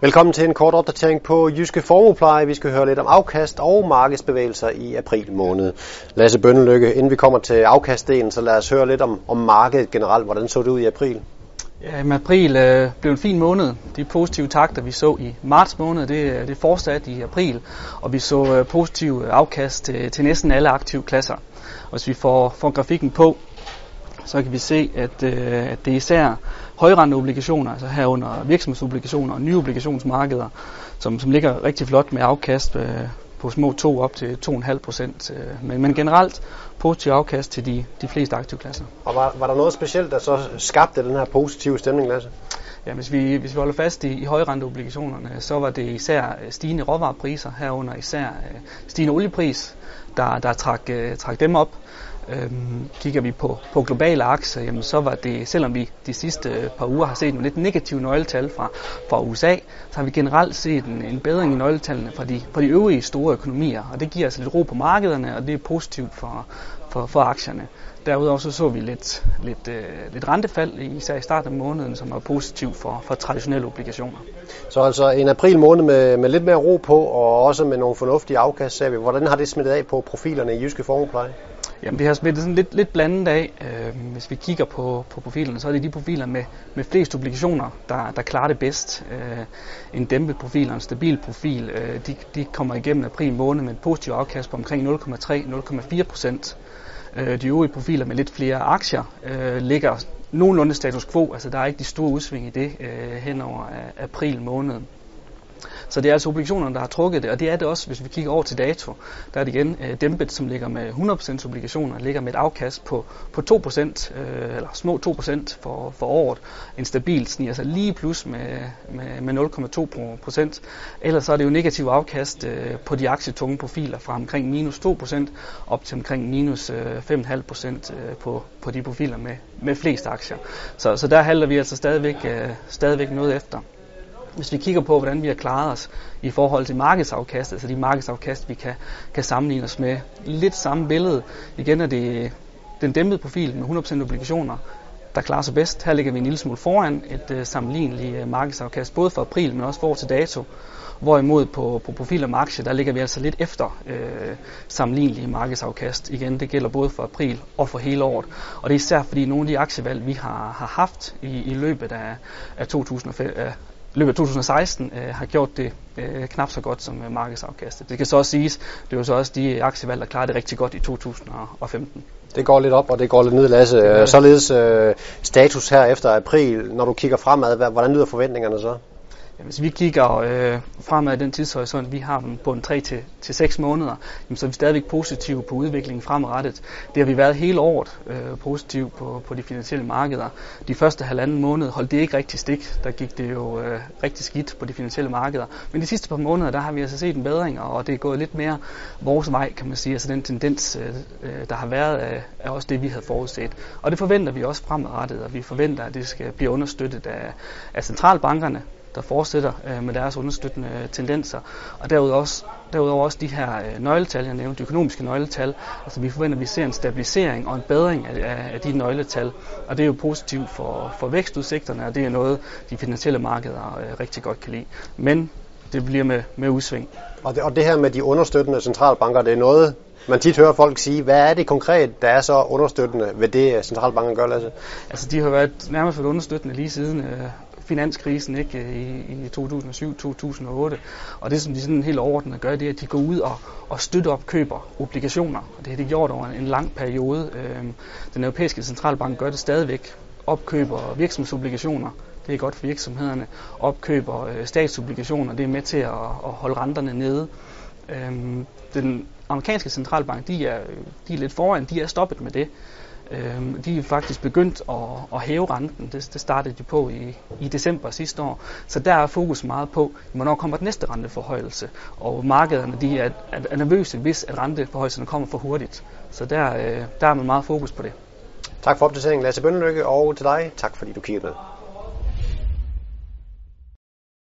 Velkommen til en kort opdatering på Jyske Formuepleje. Vi skal høre lidt om afkast og markedsbevægelser i april måned. Lasse Bønnelykke, inden vi kommer til afkastdelen, så lad os høre lidt om markedet generelt. Hvordan så det ud i april? Ja, april blev en fin måned. De positive takter, vi så i marts måned, det fortsatte i april. Og vi så positive afkast til næsten alle aktive klasser. Og hvis vi får grafikken på, så kan vi se, at det er især højrenteobligationer, altså herunder virksomhedsobligationer og nye obligationsmarkeder, som ligger rigtig flot med afkast på små 2 op til 2,5%. Men generelt positiv afkast til de fleste aktivklasser. Og var der noget specielt, der så skabte den her positive stemning, Lasse? Ja, hvis vi holder fast i højrenteobligationerne, så var det især stigende råvarepriser, herunder især stigende oliepris, der trak dem op. Kigger vi på globale aktier, jamen så var det, selvom vi de sidste par uger har set nogle lidt negative nøgletal fra USA, så har vi generelt set en bedring i nøgletallene fra de øvrige store økonomier, og det giver altså lidt ro på markederne, og det er positivt for aktierne. Derudover så vi lidt rentefald, især i starten af måneden, som var positivt for traditionelle obligationer. Så altså en april måned med lidt mere ro på, og også med nogle fornuftige afkast, ser vi. Hvordan har det smittet af på profilerne i Jyske Formuepleje? Jamen det har smittet sådan lidt blandet af. Hvis vi kigger på profilerne, så er det de profiler med flest obligationer, der klarer det bedst. En dæmpet profil og en stabil profil, de kommer igennem april måned med et positivt afkast på omkring 0,3-0,4%. De øvrige profiler med lidt flere aktier ligger nogenlunde status quo, altså der er ikke de store udsving i det hen over april måned. Så det er altså obligationerne, der har trukket det, og det er det også, hvis vi kigger over til dato. Der er det igen dæmpet, som ligger med 100% obligationer, ligger med et afkast på 2%, eller små 2% for året. En stabil sniger sig lige plus med 0,2%. Ellers så er det jo negativ afkast på de aktietunge profiler fra omkring minus 2% op til omkring minus 5,5% på de profiler med flest aktier. Så der halter vi altså stadigvæk noget efter. Hvis vi kigger på, hvordan vi har klaret os i forhold til markedsafkast, altså de markedsafkast, vi kan sammenligne os med, lidt samme billede. Igen er det den dæmpede profil med 100% obligationer, der klarer sig bedst. Her ligger vi en lille smule foran et sammenligneligt markedsafkast, både for april, men også for til dato. Hvorimod på profiler med aktier, der ligger vi altså lidt efter sammenlignelige markedsafkast. Igen, det gælder både for april og for hele året. Og det er især fordi nogle af de aktievalg, vi har haft i løbet af 2005, løbet af 2016 har gjort det knap så godt som markedsafkastet. Det kan så også siges, det er jo så også de aktievalg, der klarer det rigtig godt i 2015. Det går lidt op, og det går lidt ned, Lasse. Det. Således status her efter april, når du kigger fremad, hvordan lyder forventningerne så? Ja, hvis vi kigger fremad i den tidshorisont, vi har på en 3-6 måneder, jamen, så er vi stadigvæk positive på udviklingen fremadrettet. Det har vi været hele året positive på de finansielle markeder. De første halvanden måned holdt det ikke rigtig stik. Der gik det jo rigtig skidt på de finansielle markeder. Men de sidste par måneder, der har vi altså set en bedring, og det er gået lidt mere vores vej, kan man sige. Altså den tendens, der har været, er også det, vi havde forudset. Og det forventer vi også fremadrettet, og vi forventer, at det skal blive understøttet af centralbankerne, der fortsætter med deres understøttende tendenser. Og derudover også de her nøgletal, jeg nævnte, de økonomiske nøgletal. Altså vi forventer, at vi ser en stabilisering og en bedring af de nøgletal. Og det er jo positivt for vækstudsigterne, og det er noget, de finansielle markeder rigtig godt kan lide. Men det bliver med udsving. Og det her med de understøttende centralbanker, det er noget, man tit hører folk sige, hvad er det konkret, der er så understøttende ved det, centralbanken gør, Lasse? Altså de har været nærmest understøttende lige siden finanskrisen, ikke, i 2007-2008. Og det, som de sådan helt overordnet gør, det er, at de går ud og støtter op køber obligationer. Og det har de gjort over en lang periode. Den europæiske centralbank gør det stadigvæk. Opkøber virksomhedsobligationer, det er godt for virksomhederne. Opkøber statsobligationer, det er med til at holde renterne nede. Den amerikanske centralbank, de er lidt foran, de er stoppet med det. De er faktisk begyndt at hæve renten. Det startede de på i december sidste år. Så der er fokus meget på, hvornår kommer den næste renteforhøjelse. Og markederne de er nervøse, hvis at renteforhøjelserne kommer for hurtigt. Så der er man meget fokus på det. Tak for opdateringen, Lasse Bønnelykke, og til dig. Tak fordi du kiggede med.